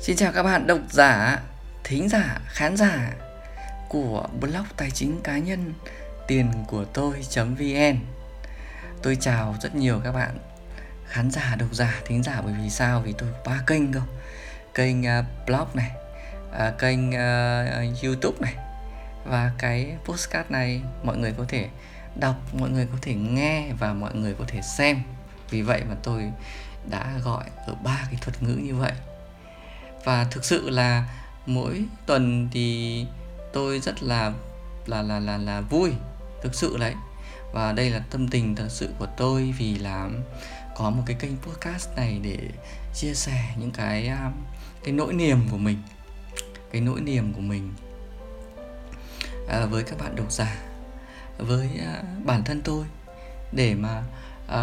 Xin chào các bạn độc giả, thính giả, khán giả của blog tài chính cá nhân tiền của tôi.vn. Tôi chào rất nhiều các bạn khán giả, độc giả, thính giả, bởi vì sao? Vì tôi có 3 kênh cơ. Kênh blog này, kênh YouTube này và cái podcast này mọi người có thể đọc, mọi người có thể nghe và mọi người có thể xem. Vì vậy mà tôi đã gọi ở 3 cái thuật ngữ như vậy. Và thực sự là mỗi tuần thì tôi rất là vui, thực sự đấy. Và đây là tâm tình thật sự của tôi, vì là có một cái kênh podcast này để chia sẻ những cái nỗi niềm của mình, với các bạn độc giả, với bản thân tôi, để mà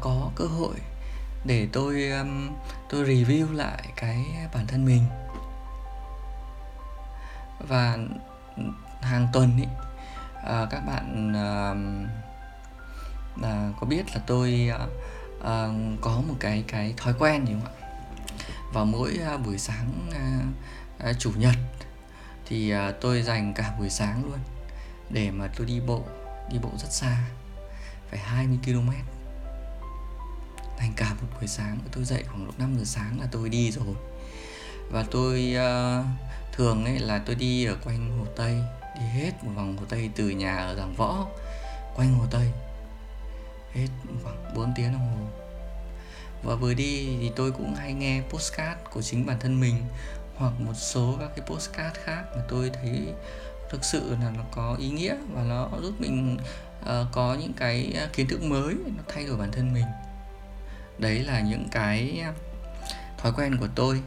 có cơ hội để tôi review lại cái bản thân mình. Và hàng tuần ý, các bạn có biết là tôi có một cái thói quen gì không ạ? Vào mỗi buổi sáng chủ nhật thì tôi dành cả buổi sáng luôn để mà tôi đi bộ rất xa, phải 20 km. Thành cả một buổi sáng, tôi dậy khoảng lúc 5 giờ sáng là tôi đi rồi. Và tôi thường ấy là tôi đi ở quanh Hồ Tây, đi hết một vòng Hồ Tây, từ nhà ở Giảng Võ quanh Hồ Tây hết khoảng 4 tiếng đồng hồ. Và vừa đi thì tôi cũng hay nghe podcast của chính bản thân mình, hoặc một số các cái podcast khác mà tôi thấy thực sự là nó có ý nghĩa và nó giúp mình có những cái kiến thức mới, nó thay đổi bản thân mình. Đấy là những cái thói quen của tôi.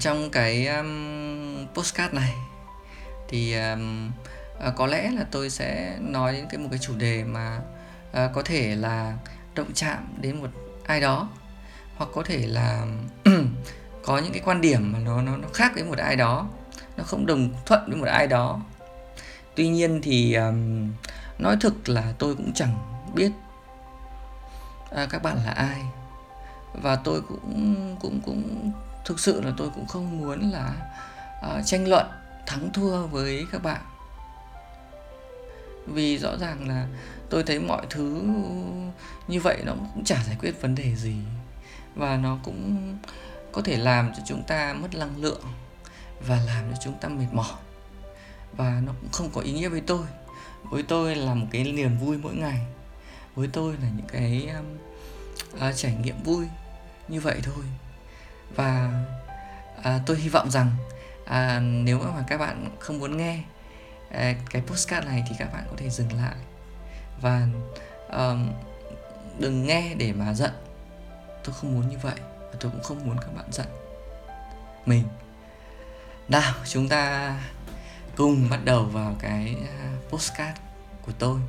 Trong cái podcast này thì có lẽ là tôi sẽ nói đến một cái chủ đề mà có thể là động chạm đến một ai đó, hoặc có thể là có những cái quan điểm mà nó khác với một ai đó, nó không đồng thuận với một ai đó. Tuy nhiên thì nói thực là tôi cũng chẳng biết các bạn là ai, và tôi cũng thực sự là tôi cũng không muốn là tranh luận thắng thua với các bạn, vì rõ ràng là tôi thấy mọi thứ như vậy nó cũng chả giải quyết vấn đề gì, và nó cũng có thể làm cho chúng ta mất năng lượng và làm cho chúng ta mệt mỏi, và nó cũng không có ý nghĩa với tôi. Với tôi là một cái niềm vui mỗi ngày, với tôi là những cái trải nghiệm vui như vậy thôi. Và tôi hy vọng rằng nếu mà các bạn không muốn nghe cái podcast này thì các bạn có thể dừng lại và đừng nghe để mà giận. Tôi không muốn như vậy, và tôi cũng không muốn các bạn giận mình. Nào, chúng ta cùng bắt đầu vào cái podcast của tôi.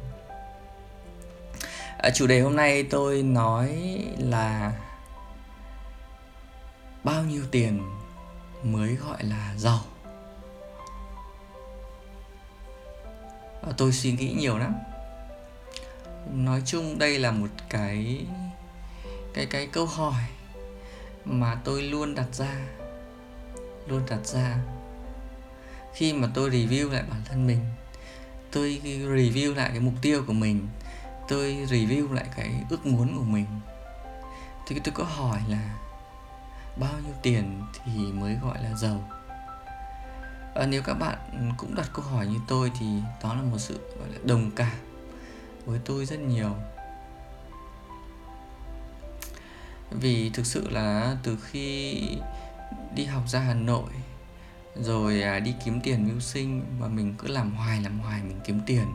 Chủ đề hôm nay tôi nói là bao nhiêu tiền mới gọi là giàu. Tôi suy nghĩ nhiều lắm. Nói chung đây là một cái câu hỏi mà tôi luôn đặt ra khi mà tôi review lại bản thân mình, tôi review lại cái mục tiêu của mình, tôi review lại cái ước muốn của mình, thì tôi có hỏi là bao nhiêu tiền thì mới gọi là giàu. Nếu các bạn cũng đặt câu hỏi như tôi thì đó là một sự gọi là đồng cảm với tôi rất nhiều. Vì thực sự là từ khi đi học ra Hà Nội rồi đi kiếm tiền mưu sinh, mà mình cứ làm hoài mình kiếm tiền,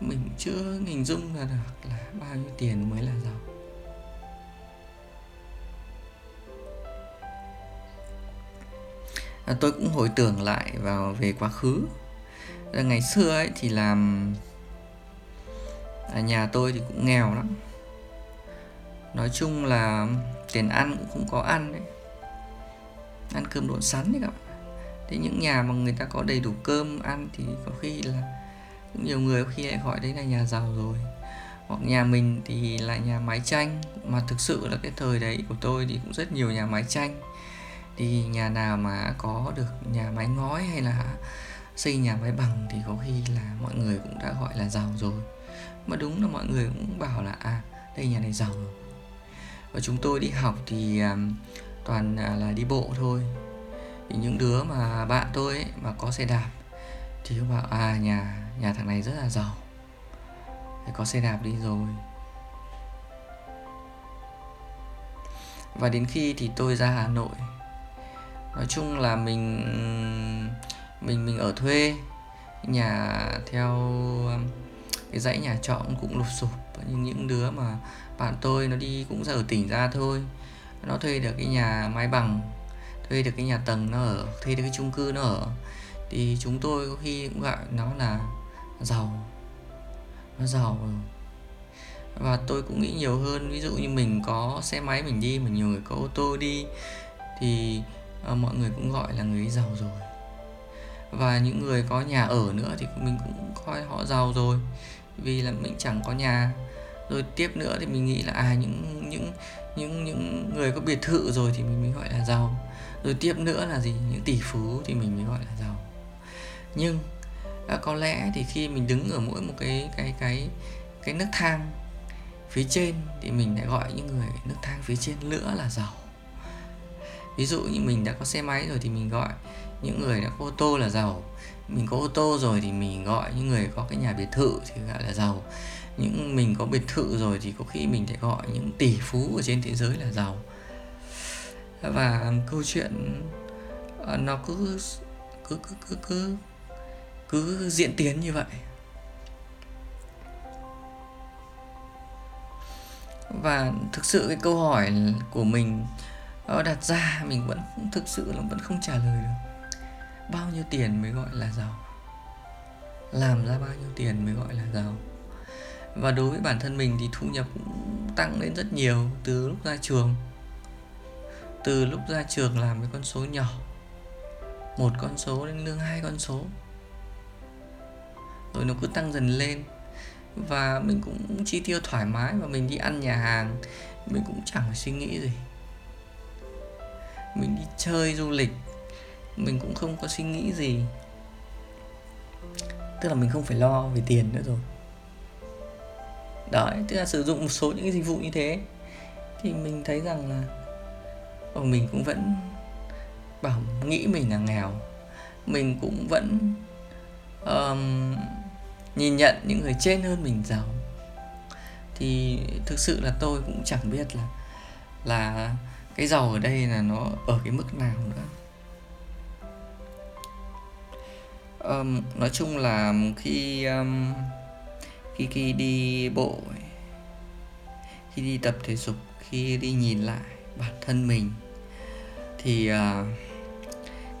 mình chưa hình dung ra được là bao nhiêu tiền mới là giàu. Tôi cũng hồi tưởng lại vào về quá khứ. Ngày xưa ấy thì làm nhà tôi thì cũng nghèo lắm. Nói chung là tiền ăn cũng không có ăn đấy, ăn cơm độn sắn đấy các bạn. Thế những nhà mà người ta có đầy đủ cơm ăn thì có khi là cũng nhiều người có khi lại gọi đấy là nhà giàu rồi. Hoặc nhà mình thì là nhà máy tranh, mà thực sự là cái thời đấy của tôi thì cũng rất nhiều nhà máy tranh. Thì nhà nào mà có được nhà máy ngói hay là xây nhà máy bằng thì có khi là mọi người cũng đã gọi là giàu rồi. Mà đúng là mọi người cũng bảo là đây nhà này giàu rồi. Và chúng tôi đi học thì toàn là đi bộ thôi. Thì những đứa mà bạn tôi ấy, mà có xe đạp thì cũng bảo nhà thằng này rất là giàu, thì có xe đạp đi rồi. Và đến khi thì tôi ra Hà Nội, nói chung là mình ở thuê nhà theo cái dãy nhà trọ cũng lụp sụp, nhưng những đứa mà bạn tôi nó đi cũng ra ở tỉnh ra thôi, nó thuê được cái nhà mái bằng, thuê được cái nhà tầng nó ở, thuê được cái chung cư nó ở, thì chúng tôi có khi cũng gọi nó là giàu, nó giàu rồi. Và tôi cũng nghĩ nhiều hơn, ví dụ như mình có xe máy mình đi, mà nhiều người có ô tô đi thì mọi người cũng gọi là người giàu rồi. Và những người có nhà ở nữa thì mình cũng coi họ giàu rồi, vì là mình chẳng có nhà. Rồi tiếp nữa thì mình nghĩ là những người có biệt thự rồi thì mình mới gọi là giàu. Rồi tiếp nữa là gì? Những tỷ phú thì mình mới gọi là giàu. Nhưng có lẽ thì khi mình đứng ở mỗi một cái nấc thang phía trên thì mình lại gọi những người nấc thang phía trên nữa là giàu. Ví dụ như mình đã có xe máy rồi thì mình gọi những người đã có ô tô là giàu. Mình có ô tô rồi thì mình gọi những người có cái nhà biệt thự thì gọi là giàu. Những mình có biệt thự rồi thì có khi mình lại gọi những tỷ phú ở trên thế giới là giàu. Và câu chuyện nó cứ diễn tiến như vậy. Và thực sự cái câu hỏi của mình đặt ra mình vẫn thực sự là vẫn không trả lời được. Bao nhiêu tiền mới gọi là giàu? Làm ra bao nhiêu tiền mới gọi là giàu? Và đối với bản thân mình thì thu nhập cũng tăng lên rất nhiều từ lúc ra trường. Từ lúc ra trường làm cái con số nhỏ, một con số đến lương hai con số, rồi nó cứ tăng dần lên. Và mình cũng chi tiêu thoải mái, và mình đi ăn nhà hàng mình cũng chẳng phải suy nghĩ gì. Mình đi chơi du lịch mình cũng không có suy nghĩ gì. Tức là mình không phải lo về tiền nữa rồi. Đấy, tức là sử dụng một số những cái dịch vụ như thế thì mình thấy rằng là mình cũng vẫn bảo nghĩ mình là nghèo. Mình cũng vẫn nhìn nhận những người trên hơn mình giàu. Thì thực sự là tôi cũng chẳng biết là cái giàu ở đây là nó ở cái mức nào nữa. Nói chung là khi đi bộ, khi đi tập thể dục, khi đi nhìn lại bản thân mình thì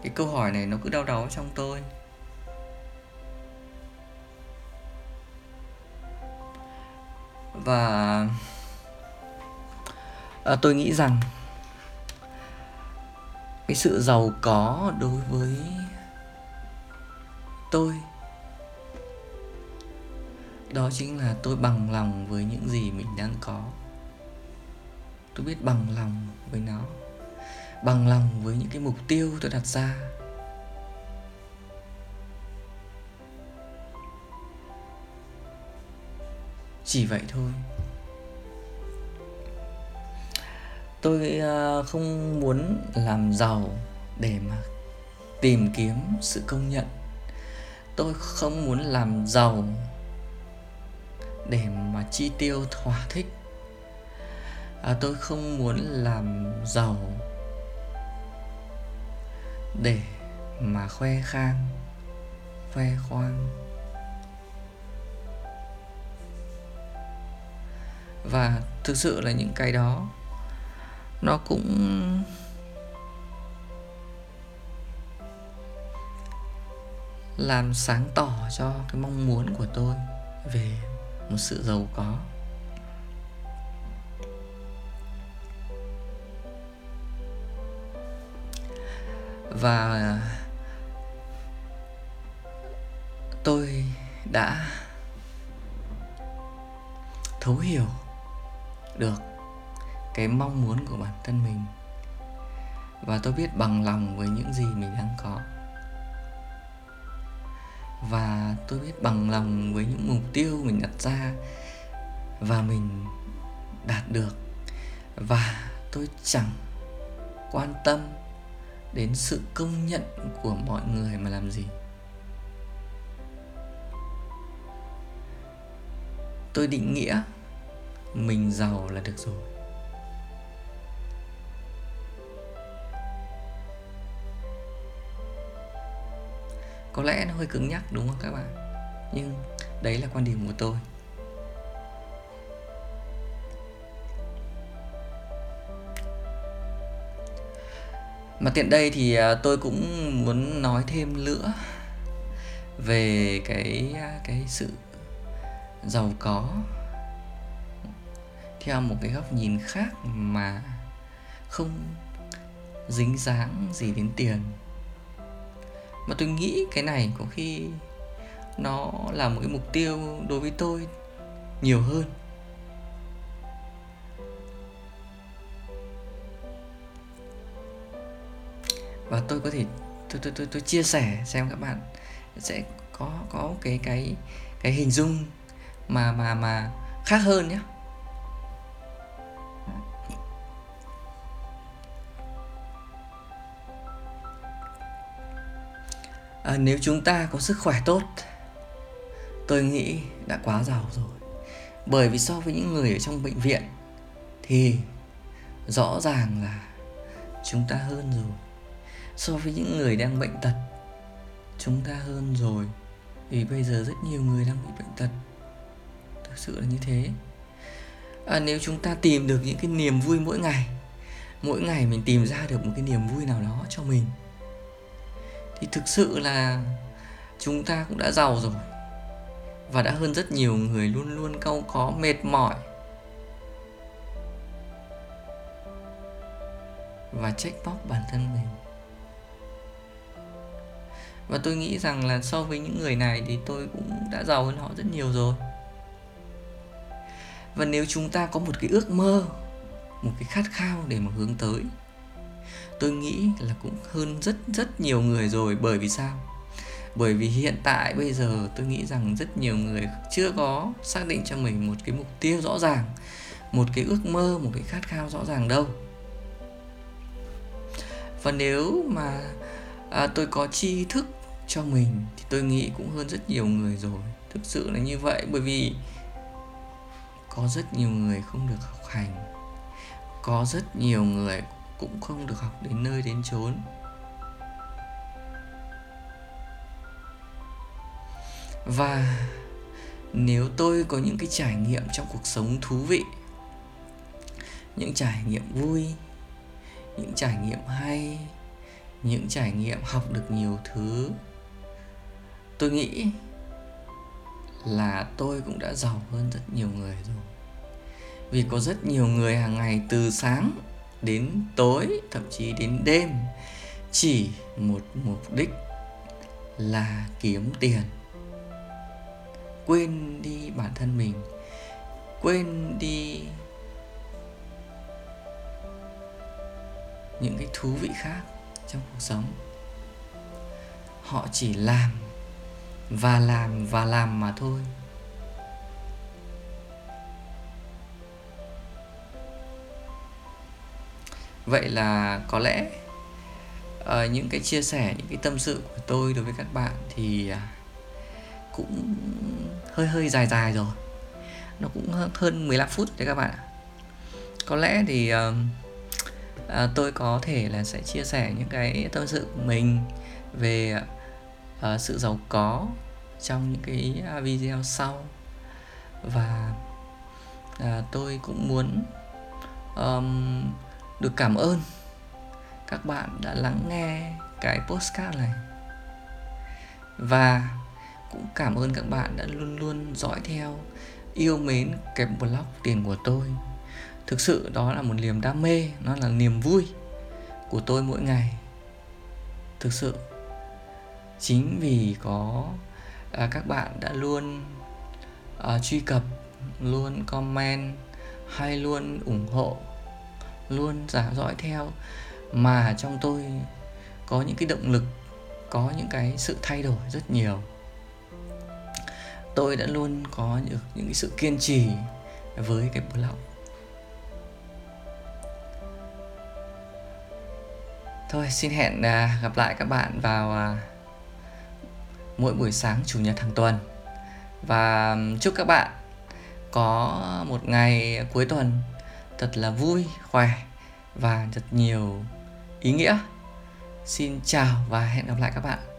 cái câu hỏi này nó cứ đau đáu trong tôi. Và tôi nghĩ rằng cái sự giàu có đối với tôi đó chính là tôi bằng lòng với những gì mình đang có. Tôi biết bằng lòng với nó, bằng lòng với những cái mục tiêu tôi đặt ra. Chỉ vậy thôi. Tôi không muốn làm giàu để mà tìm kiếm sự công nhận. Tôi không muốn làm giàu để mà chi tiêu thỏa thích. Tôi không muốn làm giàu để mà khoe khoang. Và thực sự là những cái đó nó cũng làm sáng tỏ cho cái mong muốn của tôi về một sự giàu có. Và tôi đã thấu hiểu được cái mong muốn của bản thân mình, và tôi biết bằng lòng với những gì mình đang có, và tôi biết bằng lòng với những mục tiêu mình đặt ra và mình đạt được. Và tôi chẳng quan tâm đến sự công nhận của mọi người mà làm gì. Tôi định nghĩa mình giàu là được rồi. Có lẽ nó hơi cứng nhắc đúng không các bạn? Nhưng đấy là quan điểm của tôi. Mà tiện đây thì tôi cũng muốn nói thêm nữa về cái sự giàu có theo một cái góc nhìn khác mà không dính dáng gì đến tiền. Mà tôi nghĩ cái này có khi nó là một cái mục tiêu đối với tôi nhiều hơn. Và tôi có thể tôi chia sẻ xem các bạn sẽ có cái hình dung mà khác hơn nhé. Nếu chúng ta có sức khỏe tốt, tôi nghĩ đã quá giàu rồi. Bởi vì so với những người ở trong bệnh viện thì rõ ràng là chúng ta hơn rồi. So với những người đang bệnh tật, chúng ta hơn rồi. Vì bây giờ rất nhiều người đang bị bệnh tật, thực sự là như thế. Nếu chúng ta tìm được những cái niềm vui mỗi ngày, mỗi ngày mình tìm ra được một cái niềm vui nào đó cho mình, thì thực sự là chúng ta cũng đã giàu rồi. Và đã hơn rất nhiều người luôn luôn cau có, mệt mỏi và trách móc bản thân mình. Và tôi nghĩ rằng là so với những người này thì tôi cũng đã giàu hơn họ rất nhiều rồi. Và nếu chúng ta có một cái ước mơ, một cái khát khao để mà hướng tới, tôi nghĩ là cũng hơn rất nhiều người rồi. Bởi vì sao? Bởi vì hiện tại bây giờ tôi nghĩ rằng rất nhiều người chưa có xác định cho mình một cái mục tiêu rõ ràng, một cái ước mơ, một cái khát khao rõ ràng đâu. Và nếu mà tôi có tri thức cho mình thì tôi nghĩ cũng hơn rất nhiều người rồi. Thực sự là như vậy, bởi vì có rất nhiều người không được học hành, có rất nhiều người cũng không được học đến nơi đến chốn. Và nếu tôi có những cái trải nghiệm trong cuộc sống thú vị, những trải nghiệm vui, những trải nghiệm hay, những trải nghiệm học được nhiều thứ, tôi nghĩ là tôi cũng đã giàu hơn rất nhiều người rồi. Vì có rất nhiều người hàng ngày từ sáng đến tối, thậm chí đến đêm, chỉ một mục đích là kiếm tiền, quên đi bản thân mình, quên đi những cái thú vị khác trong cuộc sống. Họ chỉ làm và làm và làm mà thôi. Vậy là có lẽ những cái chia sẻ, những cái tâm sự của tôi đối với các bạn thì cũng hơi dài rồi. Nó cũng hơn 15 phút đấy các bạn ạ. Có lẽ thì tôi có thể là sẽ chia sẻ những cái tâm sự của mình về sự giàu có trong những cái video sau. Và tôi cũng muốn được cảm ơn các bạn đã lắng nghe cái podcast này, và cũng cảm ơn các bạn đã luôn luôn dõi theo, yêu mến cái blog tiền của tôi. Thực sự đó là một niềm đam mê, nó là niềm vui của tôi mỗi ngày. Thực sự chính vì có các bạn đã luôn truy cập luôn comment hay luôn ủng hộ, luôn giả dõi theo mà trong tôi có những cái động lực, có những cái sự thay đổi rất nhiều. Tôi đã luôn có những cái sự kiên trì với cái blog. Thôi, xin hẹn gặp lại các bạn vào mỗi buổi sáng Chủ nhật hàng tuần. Và chúc các bạn có một ngày cuối tuần thật là vui, khỏe và thật nhiều ý nghĩa. Xin chào và hẹn gặp lại các bạn.